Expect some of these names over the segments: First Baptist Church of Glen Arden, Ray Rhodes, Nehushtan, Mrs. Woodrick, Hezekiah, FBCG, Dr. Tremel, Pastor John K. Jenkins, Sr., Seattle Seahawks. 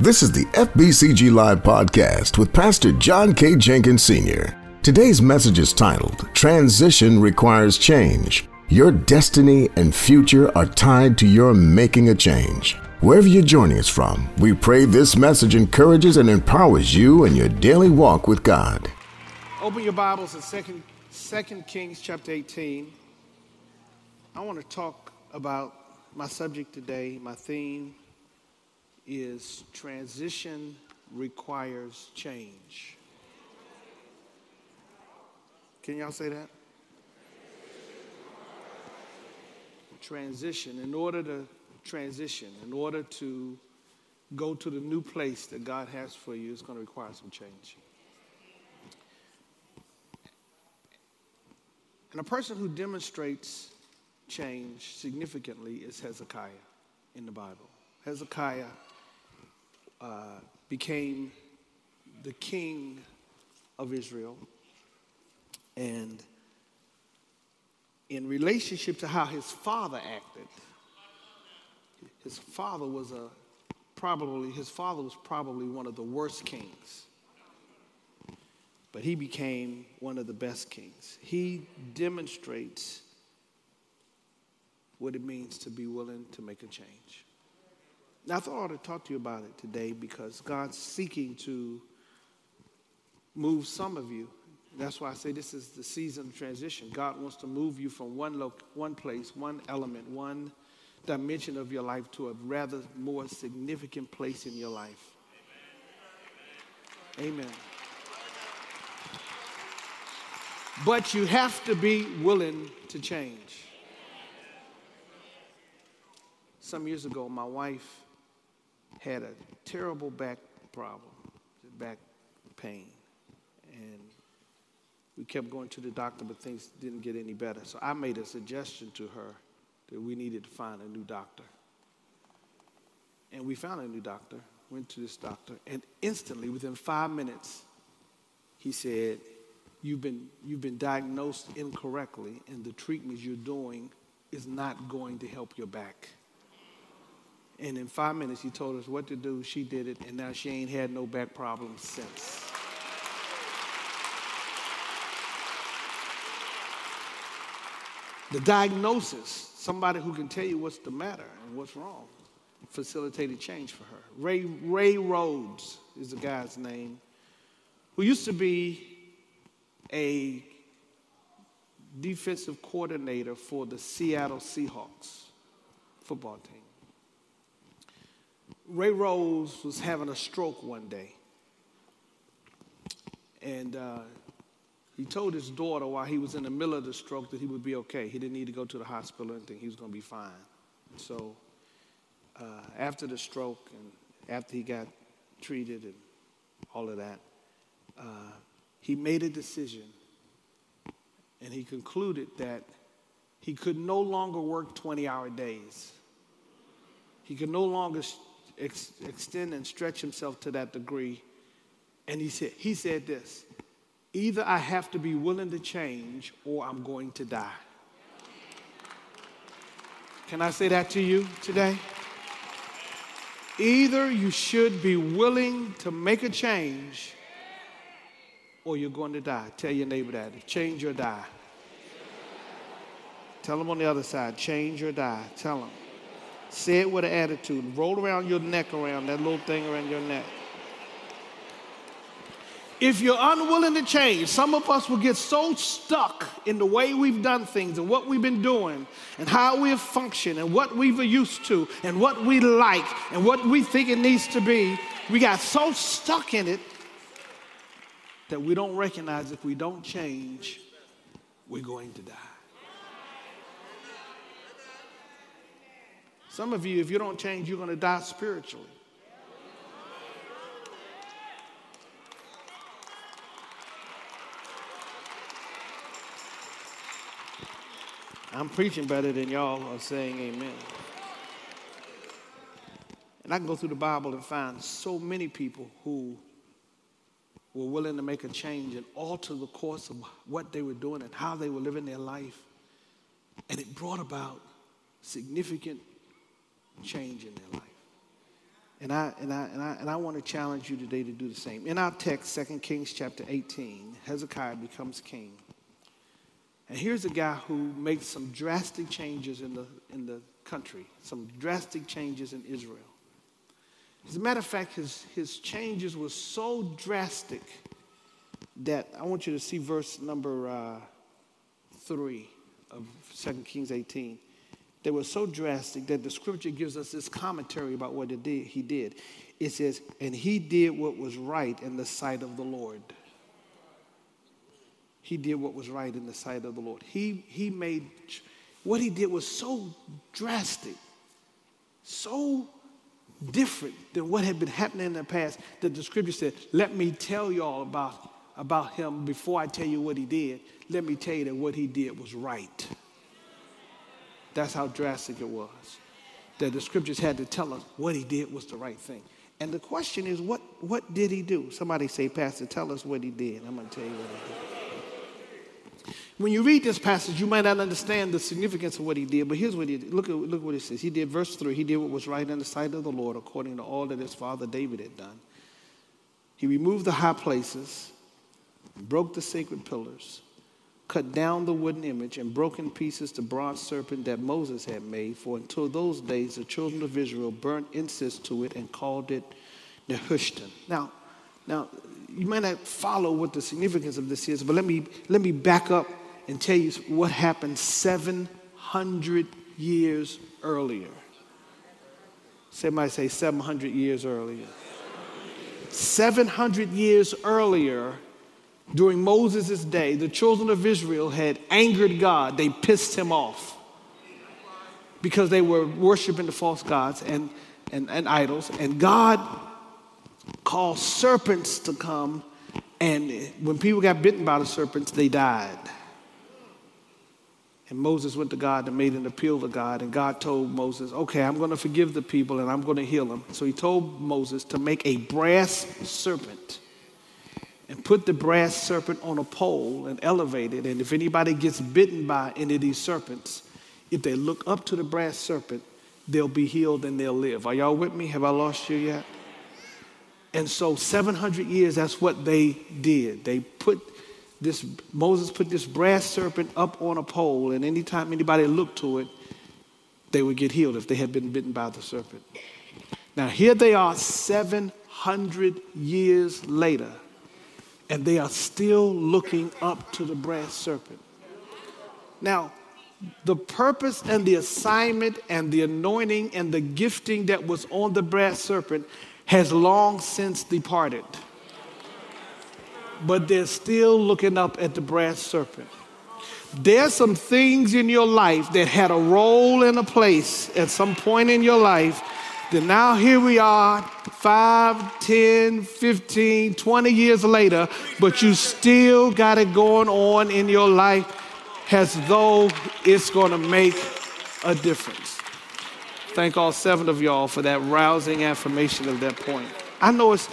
This is the FBCG Live Podcast with Pastor John K. Jenkins, Sr. Today's message is titled, Transition Requires Change. Your destiny and future are tied to your making a change. Wherever you're joining us from, we pray this message encourages and empowers you in your daily walk with God. Open your Bibles to 2 Kings chapter 18. I want to talk about my subject today, my theme. Is transition requires change. Can y'all say that? Transition. In order to go to the new place that God has for you, it's going to require some change. And a person who demonstrates change significantly is Hezekiah in the Bible. Hezekiah became the king of Israel. And in relationship to how his father acted, his father was probably one of the worst kings. But he became one of the best kings. He demonstrates what it means to be willing to make a change. Now, I thought I ought to talk to you about it today because God's seeking to move some of you. That's why I say this is the season of transition. God wants to move you from one place, one element, one dimension of your life to a rather more significant place in your life. Amen. But you have to be willing to change. Some years ago, my wife had a terrible back problem, back pain. And we kept going to the doctor, but things didn't get any better. So I made a suggestion to her that we needed to find a new doctor. And we found a new doctor, went to this doctor, and instantly, within 5 minutes, he said, you've been diagnosed incorrectly, and the treatment you're doing is not going to help your back. And in 5 minutes, he told us what to do. She did it, and now she ain't had no back problems since. The diagnosis, somebody who can tell you what's the matter and what's wrong, facilitated change for her. Ray Rhodes is the guy's name, who used to be a defensive coordinator for the Seattle Seahawks football team. Ray Rhodes was having a stroke one day, and he told his daughter while he was in the middle of the stroke that he would be okay. He didn't need to go to the hospital or anything. He was going to be fine. And so after the stroke and after he got treated and all of that, he made a decision, and he concluded that he could no longer work 20-hour days. He could no longer extend and stretch himself to that degree. And he said this, either I have to be willing to change or I'm going to die. Can I say that to you today? Either you should be willing to make a change or you're going to die. Tell your neighbor that, change or die. Tell them on the other side, change or die. Tell them. Say it with an attitude. Roll around your neck around, that little thing around your neck. If you're unwilling to change, some of us will get so stuck in the way we've done things and what we've been doing and how we have functioned and what we've used to and what we like and what we think it needs to be. We got so stuck in it that we don't recognize if we don't change, we're going to die. Some of you, if you don't change, you're going to die spiritually. I'm preaching better than y'all are saying amen. And I can go through the Bible and find so many people who were willing to make a change and alter the course of what they were doing and how they were living their life. And it brought about significant change in their life. And I want to challenge you today to do the same. In our text, 2 Kings chapter 18, Hezekiah becomes king. And here's a guy who makes some drastic changes in the country, some drastic changes in Israel. As a matter of fact, his changes were so drastic that I want you to see verse number 3 of 2 Kings 18. They were so drastic that the scripture gives us this commentary about what he did. It says, and he did what was right in the sight of the Lord. He did what was right in the sight of the Lord. He made, what he did was so drastic, so different than what had been happening in the past that the scripture said, let me tell y'all about him before I tell you what he did. Let me tell you that what he did was right. That's how drastic it was, that the scriptures had to tell us what he did was the right thing. And the question is, what did he do? Somebody say, Pastor, tell us what he did. I'm going to tell you what he did. When you read this passage, you might not understand the significance of what he did, but here's what he did. Look what it says. He did, verse 3, he did what was right in the sight of the Lord, according to all that his father David had done. He removed the high places, broke the sacred pillars, cut down the wooden image, and broke in pieces the bronze serpent that Moses had made. For until those days, the children of Israel burnt incense to it and called it Nehushtan. Now, you might not follow what the significance of this is, but let me back up and tell you what happened 700 years earlier. Somebody say 700 years earlier. 700 years earlier, during Moses' day, the children of Israel had angered God. They pissed him off because they were worshiping the false gods and idols. And God called serpents to come. And when people got bitten by the serpents, they died. And Moses went to God and made an appeal to God. And God told Moses, okay, I'm going to forgive the people and I'm going to heal them. So he told Moses to make a brass serpent and put the brass serpent on a pole and elevate it. And if anybody gets bitten by any of these serpents, if they look up to the brass serpent, they'll be healed and they'll live. Are y'all with me? Have I lost you yet? And so 700 years, that's what they did. They put this, Moses put this brass serpent up on a pole, and anytime anybody looked to it, they would get healed if they had been bitten by the serpent. Now here they are 700 years later, and they are still looking up to the brass serpent. Now, the purpose and the assignment and the anointing and the gifting that was on the brass serpent has long since departed. But they're still looking up at the brass serpent. There's some things in your life that had a role and a place at some point in your life. Then now here we are 5, 10, 15, 20 years later, but you still got it going on in your life as though it's going to make a difference. Thank all 7 of y'all for that rousing affirmation of that point. I know it's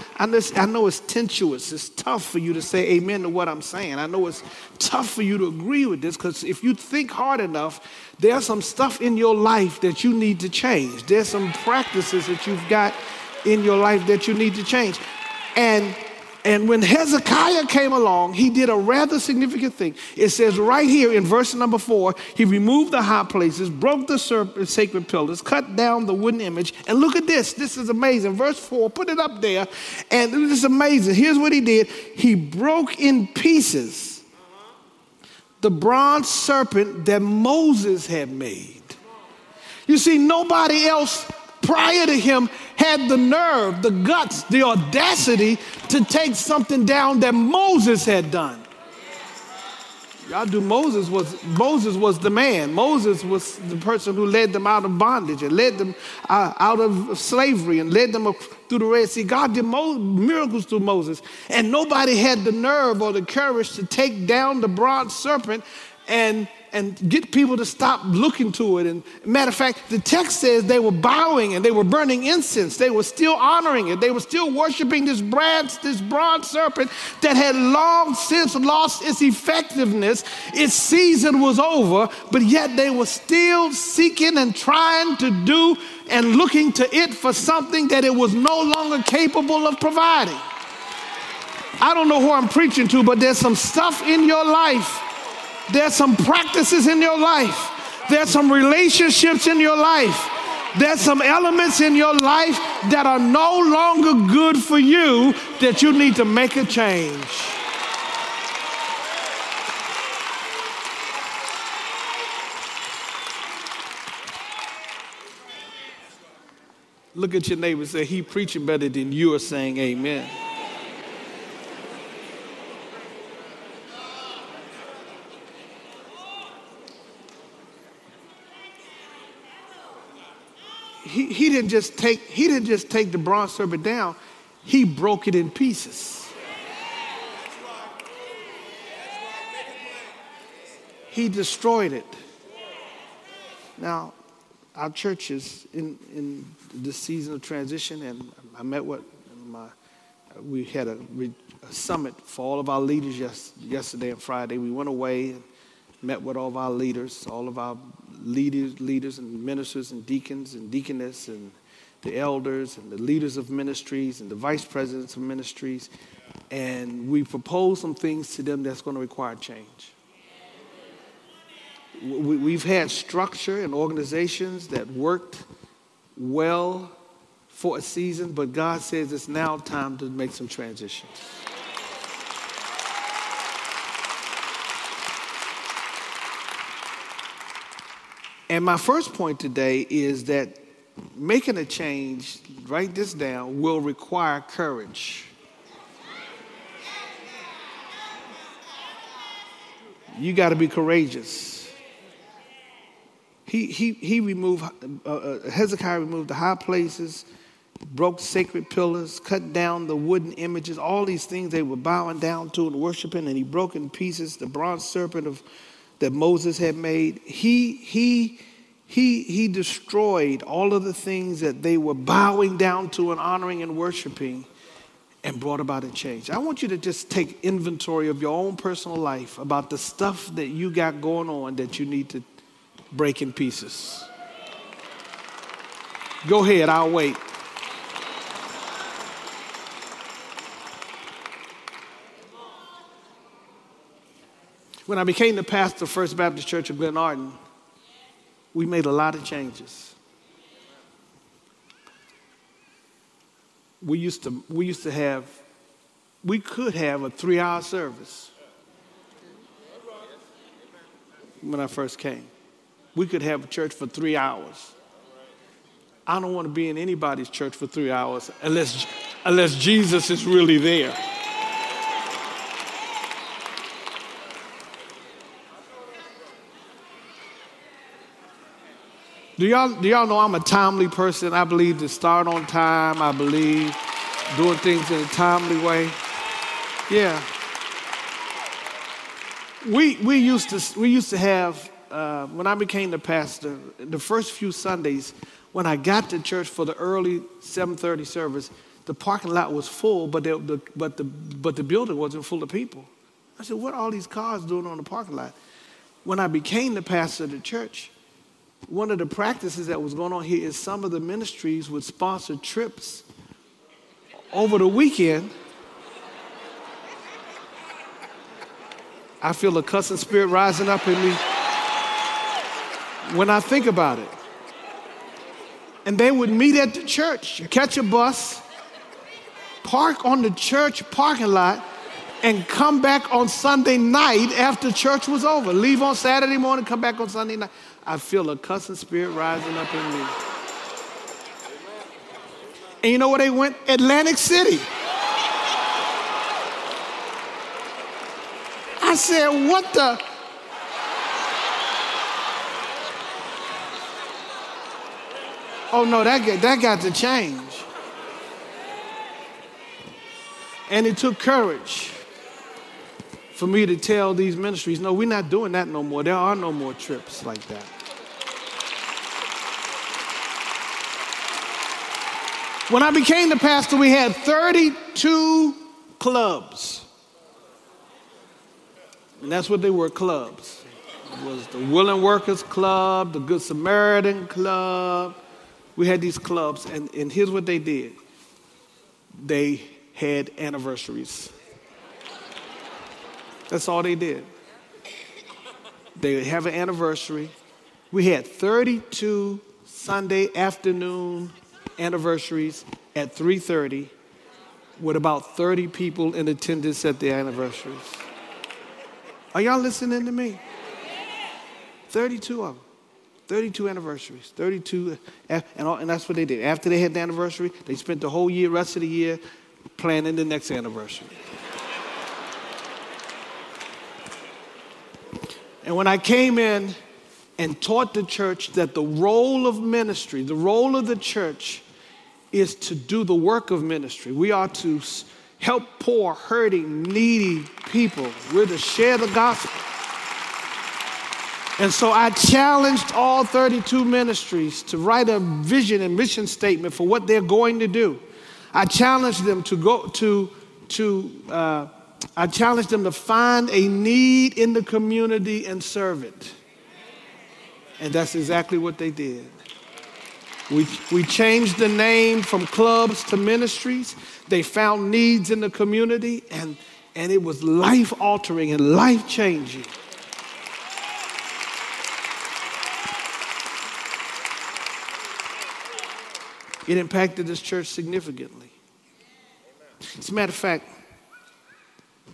tenuous. It's tough for you to say amen to what I'm saying. I know it's tough for you to agree with this, because if you think hard enough, there's some stuff in your life that you need to change. There's some practices that you've got in your life that you need to change. And when Hezekiah came along, he did a rather significant thing. It says right here in verse number 4, he removed the high places, broke the sacred pillars, cut down the wooden image. And look at this. This is amazing. Verse 4, put it up there. And this is amazing. Here's what he did. He broke in pieces the bronze serpent that Moses had made. You see, nobody else prior to him had the nerve, the guts, the audacity to take something down that Moses had done. Y'all do, Moses was the man. Moses was the person who led them out of bondage and led them out of slavery and led them through the Red Sea. God did miracles through Moses. And nobody had the nerve or the courage to take down the bronze serpent and and get people to stop looking to it. And matter of fact, the text says they were bowing and they were burning incense. They were still honoring it. They were still worshiping this bronze serpent that had long since lost its effectiveness. Its season was over, but yet they were still seeking and trying to do and looking to it for something that it was no longer capable of providing. I don't know who I'm preaching to, but there's some stuff in your life. There's some practices in your life. There's some relationships in your life. There's some elements in your life that are no longer good for you that you need to make a change. Look at your neighbor and say, he preaching better than you are saying amen. He didn't just take the bronze serpent down, he broke it in pieces. He destroyed it. Now, our church is in the season of transition, and I met with we had a summit for all of our leaders yesterday and Friday. We went away and met with all of our leaders, leaders and ministers and deacons and deaconess and the elders and the leaders of ministries and the vice presidents of ministries, and we propose some things to them that's going to require change. We've had structure and organizations that worked well for a season, but God says it's now time to make some transitions. And my first point today is that making a change, write this down, will require courage. You got to be courageous. Hezekiah removed the high places, broke sacred pillars, cut down the wooden images, all these things they were bowing down to and worshiping, and he broke in pieces the bronze serpent that Moses had made. He destroyed all of the things that they were bowing down to and honoring and worshiping, and brought about a change. I want you to just take inventory of your own personal life about the stuff that you got going on that you need to break in pieces. Go ahead, I'll wait. When I became the pastor of First Baptist Church of Glen Arden, we made a lot of changes. We could have a 3-hour service when I first came. We could have a church for 3 hours. I don't want to be in anybody's church for 3 hours unless Jesus is really there. Do y'all know I'm a timely person? I believe to start on time. I believe doing things in a timely way. Yeah. We used to have, when I became the pastor, the first few Sundays, when I got to church for the early 7:30 service, the parking lot was full, but the building wasn't full of people. I said, what are all these cars doing on the parking lot? When I became the pastor of the church, one of the practices that was going on here is some of the ministries would sponsor trips over the weekend. I feel a cussing spirit rising up in me when I think about it. And they would meet at the church, catch a bus, park on the church parking lot, and come back on Sunday night after church was over. Leave on Saturday morning, come back on Sunday night. I feel a cussing spirit rising up in me. And you know where they went? Atlantic City. I said, what the? Oh no, that got to change. And it took courage. for me to tell these ministries, no, we're not doing that no more. There are no more trips like that. When I became the pastor, we had 32 clubs. And that's what they were, clubs. It was the Willing Workers Club, the Good Samaritan Club. We had these clubs, and here's what they did. They had anniversaries. That's all they did. They would have an anniversary. We had 32 Sunday afternoon anniversaries at 3:30 with about 30 people in attendance at the anniversaries. Are y'all listening to me? 32 of them. 32 anniversaries, 32, and that's what they did. After they had the anniversary, they spent the whole year, rest of the year, planning the next anniversary. And when I came in and taught the church that the role of ministry, the role of the church is to do the work of ministry. We are to help poor, hurting, needy people. We're to share the gospel. And so I challenged all 32 ministries to write a vision and mission statement for what they're going to do. I challenged them to go I challenged them to find a need in the community and serve it. And that's exactly what they did. We changed the name from clubs to ministries. They found needs in the community, and it was life-altering and life-changing. It impacted this church significantly. As a matter of fact,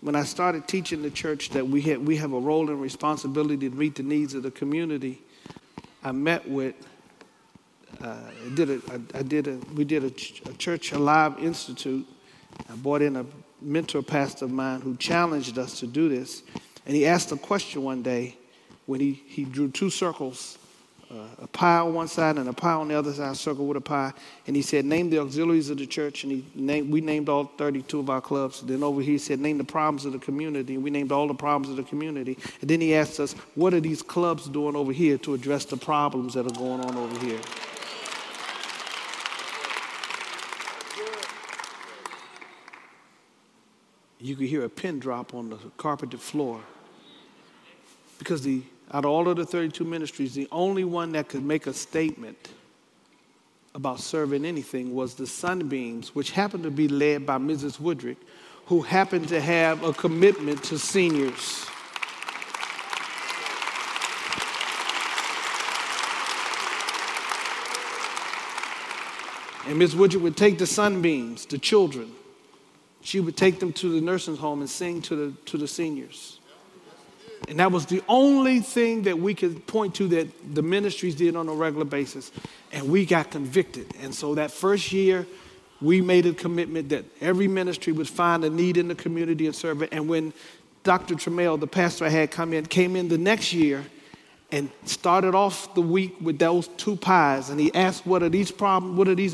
when I started teaching the church that we have a role and responsibility to meet the needs of the community, I met with, we did a Church Alive Institute. I brought in a mentor pastor of mine who challenged us to do this, and he asked a question one day when he drew two circles. A pie on one side and a pie on the other side, a circle with a pie. And he said, name the auxiliaries of the church. And we named all 32 of our clubs. Then over here he said, name the problems of the community. And we named all the problems of the community. And then he asked us, what are these clubs doing over here to address the problems that are going on over here? You could hear a pin drop on the carpeted floor. Because out of all of the 32 ministries, the only one that could make a statement about serving anything was the Sunbeams, which happened to be led by Mrs. Woodrick, who happened to have a commitment to seniors. And Ms. Woodrick would take the Sunbeams, the children. She would take them to the nursing home and sing to the seniors. And that was the only thing that we could point to that the ministries did on a regular basis. And we got convicted. And so that first year, we made a commitment that every ministry would find a need in the community and serve it. And when Dr. Tremel, the pastor I had came in the next year and started off the week with those two pies. And he asked, what are these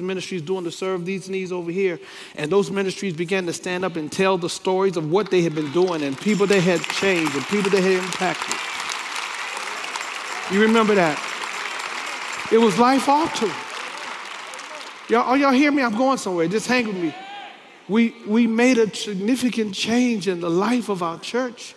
ministries doing to serve these needs over here? And those ministries began to stand up and tell the stories of what they had been doing and people that had changed and people that had impacted. You remember that? It was life-altering. Y'all hear me? I'm going somewhere. Just hang with me. We made a significant change in the life of our church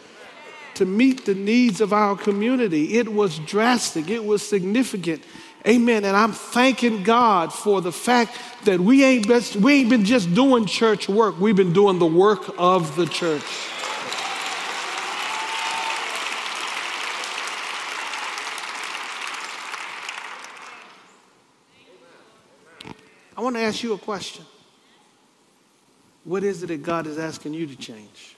to meet the needs of our community. It was drastic. It was significant. Amen. And I'm thanking God for the fact that we ain't been just doing church work. We've been doing the work of the church. I want to ask you a question. What is it that God is asking you to change?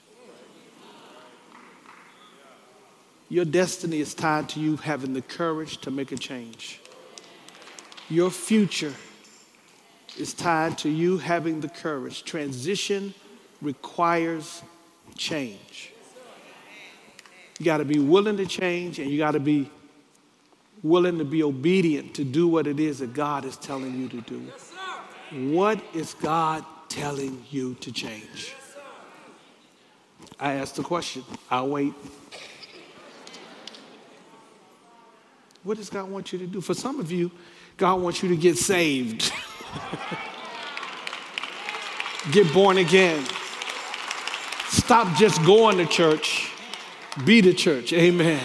Your destiny is tied to you having the courage to make a change. Your future is tied to you having the courage. Transition requires change. You got to be willing to change, and you got to be willing to be obedient to do what it is that God is telling you to do. What is God telling you to change? I asked the question. I'll wait. What does God want you to do? For some of you, God wants you to get saved. Get born again. Stop just going to church. Be the church. Amen.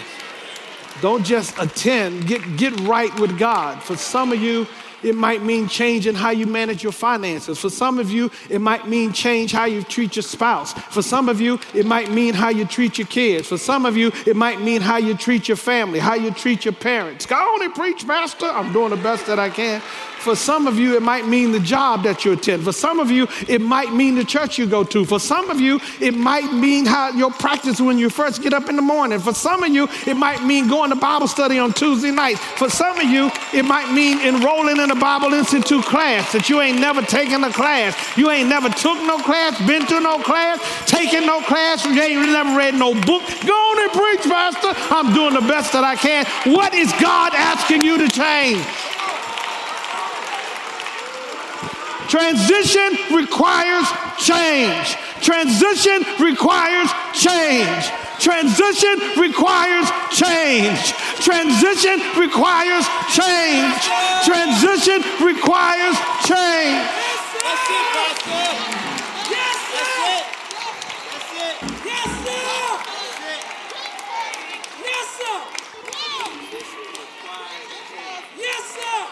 Don't just attend. Get right with God. For some of you, it might mean changing how you manage your finances. For some of you, it might mean change how you treat your spouse. For some of you, it might mean how you treat your kids. For some of you, it might mean how you treat your family, how you treat your parents. Go on and preach, Pastor. I'm doing the best that I can. For some of you, it might mean the job that you attend. For some of you, it might mean the church you go to. For some of you, it might mean how your practice when you first get up in the morning. For some of you, it might mean going to Bible study on Tuesday nights. For some of you, it might mean enrolling in a Bible Institute class that you ain't never taken a class. You ain't never took no class, been to no class, taken no class. You ain't never read no book. Go on and preach, Pastor. I'm doing the best that I can. What is God asking you to change? Transition requires change. Transition requires change. Transition requires change. Transition requires change. Transition requires change. That's it, Pastor. Yes, sir. That's it. Yes, sir. Yes, sir.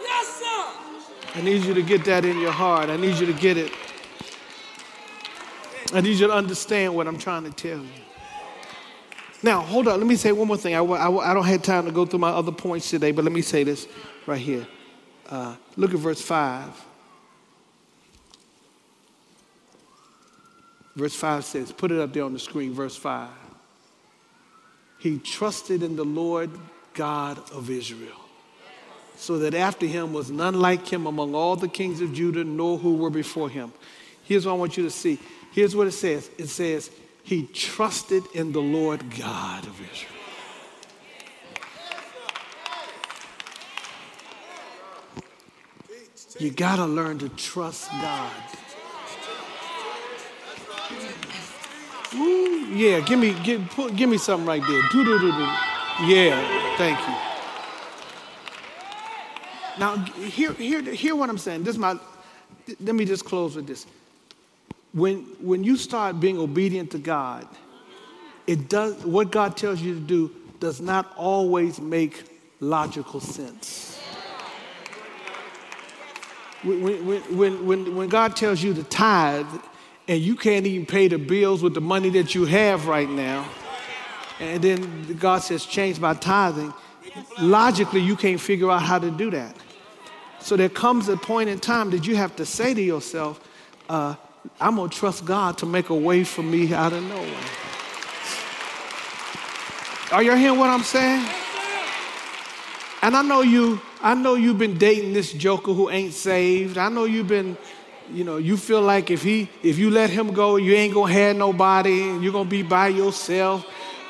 Yes, sir. I need you to get that in your heart. I need you to get it. I need you to understand what I'm trying to tell you. Now, hold on. Let me say one more thing. I don't have time to go through my other points today, but let me say this right here. Look at verse 5. Verse 5 says, put it up there on the screen, verse 5. He trusted in the Lord God of Israel, so that after him was none like him among all the kings of Judah, nor who were before him. Here's what I want you to see. Here's what it says. It says, he trusted in the Lord God of Israel. You got to learn to trust God. Ooh, yeah, give me something right there. Yeah, thank you. Now, hear what I'm saying. Let me just close with this. When you start being obedient to God, what God tells you to do does not always make logical sense. When God tells you to tithe and you can't even pay the bills with the money that you have right now, and then God says, change by tithing, logically, you can't figure out how to do that. So there comes a point in time that you have to say to yourself, I'm going to trust God to make a way for me out of nowhere. Are y'all hearing what I'm saying? And I know you've been dating this joker who ain't saved. I know you've been, you feel like if you let him go, you ain't going to have nobody, and you're going to be by yourself,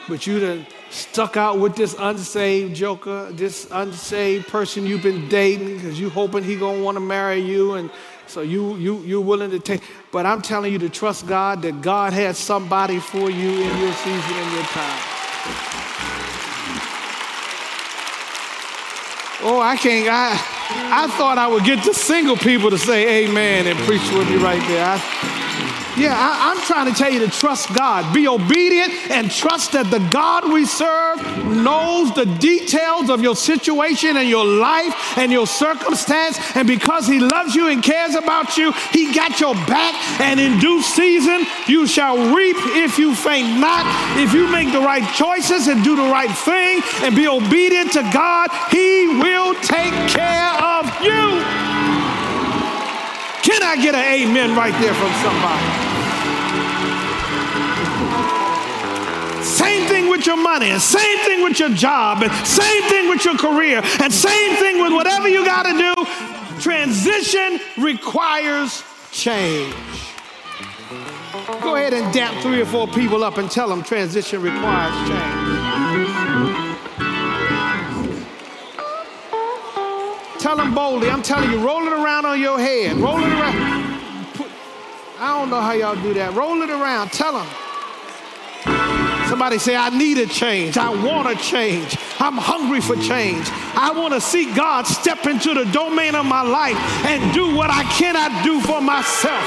but you done stuck out with this unsaved joker, this unsaved person you've been dating because you hoping he gonna want to marry you, and so you're willing to take. But I'm telling you to trust God that God has somebody for you in your season and your time. Oh, I thought I would get the single people to say amen and preach with me right there. I'm trying to tell you to trust God. Be obedient and trust that the God we serve knows the details of your situation and your life and your circumstance. And because he loves you and cares about you, he got your back. And in due season, you shall reap if you faint not. If you make the right choices and do the right thing and be obedient to God, he will take care of you. Can I get an amen right there from somebody? Same thing with your money, and same thing with your job, and same thing with your career, and same thing with whatever you got to do. Transition requires change. Go ahead and dap 3 or 4 people up and tell them transition requires change. Tell them boldly, I'm telling you, roll it around on your head. Roll it around. I don't know how y'all do that. Roll it around. Tell them. Somebody say, I need a change. I want a change. I'm hungry for change. I want to see God step into the domain of my life and do what I cannot do for myself.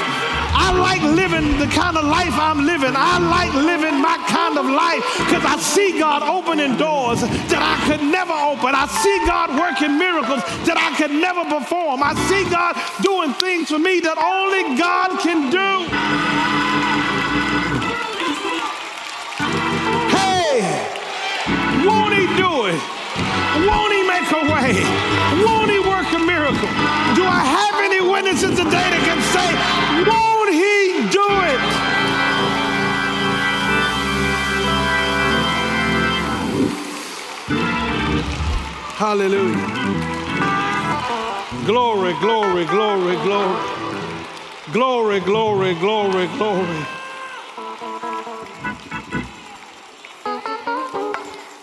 I like living the kind of life I'm living. I like living my kind of life because I see God opening doors that I could never open. I see God working miracles that I could never perform. I see God doing things for me that only God can do. Won't he do it? Won't he make a way? Won't he work a miracle? Do I have any witnesses today that can say, won't he do it? Hallelujah. Glory, glory, glory, glory. Glory, glory, glory, glory.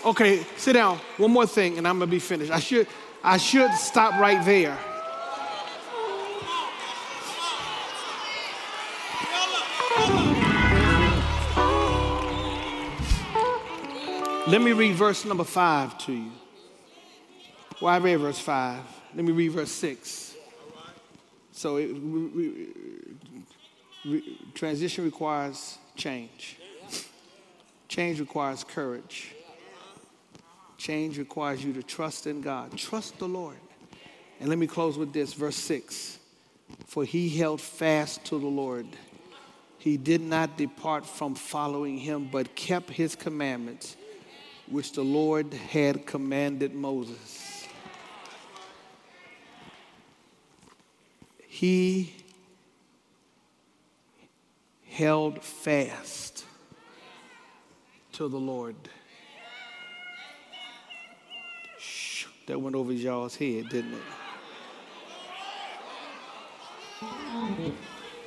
Okay, sit down. One more thing, and I'm gonna be finished. I should stop right there. Let me read verse number 5 to you. Well, I read verse 5. Let me read verse 6. So transition requires change. Change requires courage. Change requires you to trust in God. Trust the Lord. And let me close with this, verse 6. For he held fast to the Lord. He did not depart from following him, but kept his commandments, which the Lord had commanded Moses. He held fast to the Lord. That went over y'all's head, didn't it?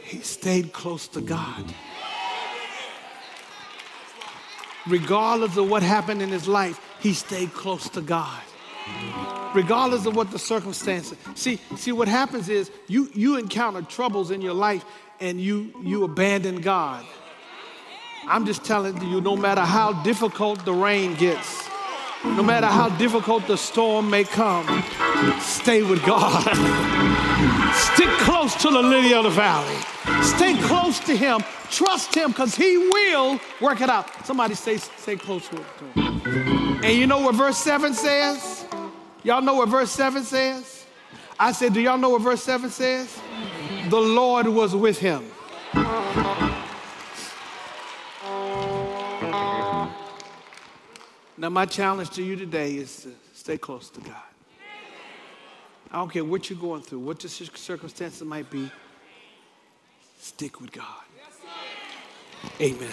He stayed close to God. Regardless of what happened in his life, he stayed close to God. Regardless of what the circumstances. See what happens is you encounter troubles in your life and you abandon God. I'm just telling you, no matter how difficult the rain gets, no matter how difficult the storm may come, stay with God. Stick close to the lily of the valley. Stay close to him. Trust him because he will work it out. Somebody stay close to him. And you know what verse 7 says? Y'all know what verse 7 says? I said, do y'all know what verse 7 says? The Lord was with him. Now, my challenge to you today is to stay close to God. I don't care what you're going through, what your circumstances might be. Stick with God. Amen.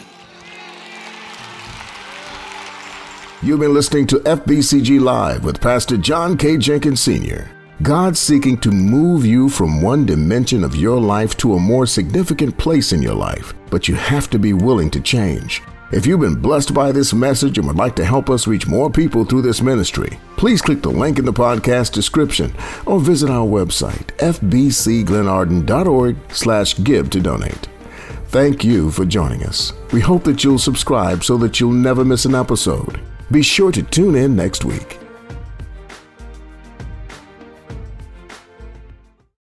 You've been listening to FBCG Live with Pastor John K. Jenkins, Sr. God's seeking to move you from one dimension of your life to a more significant place in your life, but you have to be willing to change. If you've been blessed by this message and would like to help us reach more people through this ministry, please click the link in the podcast description or visit our website, fbcglenarden.org/give to donate. Thank you for joining us. We hope that you'll subscribe so that you'll never miss an episode. Be sure to tune in next week.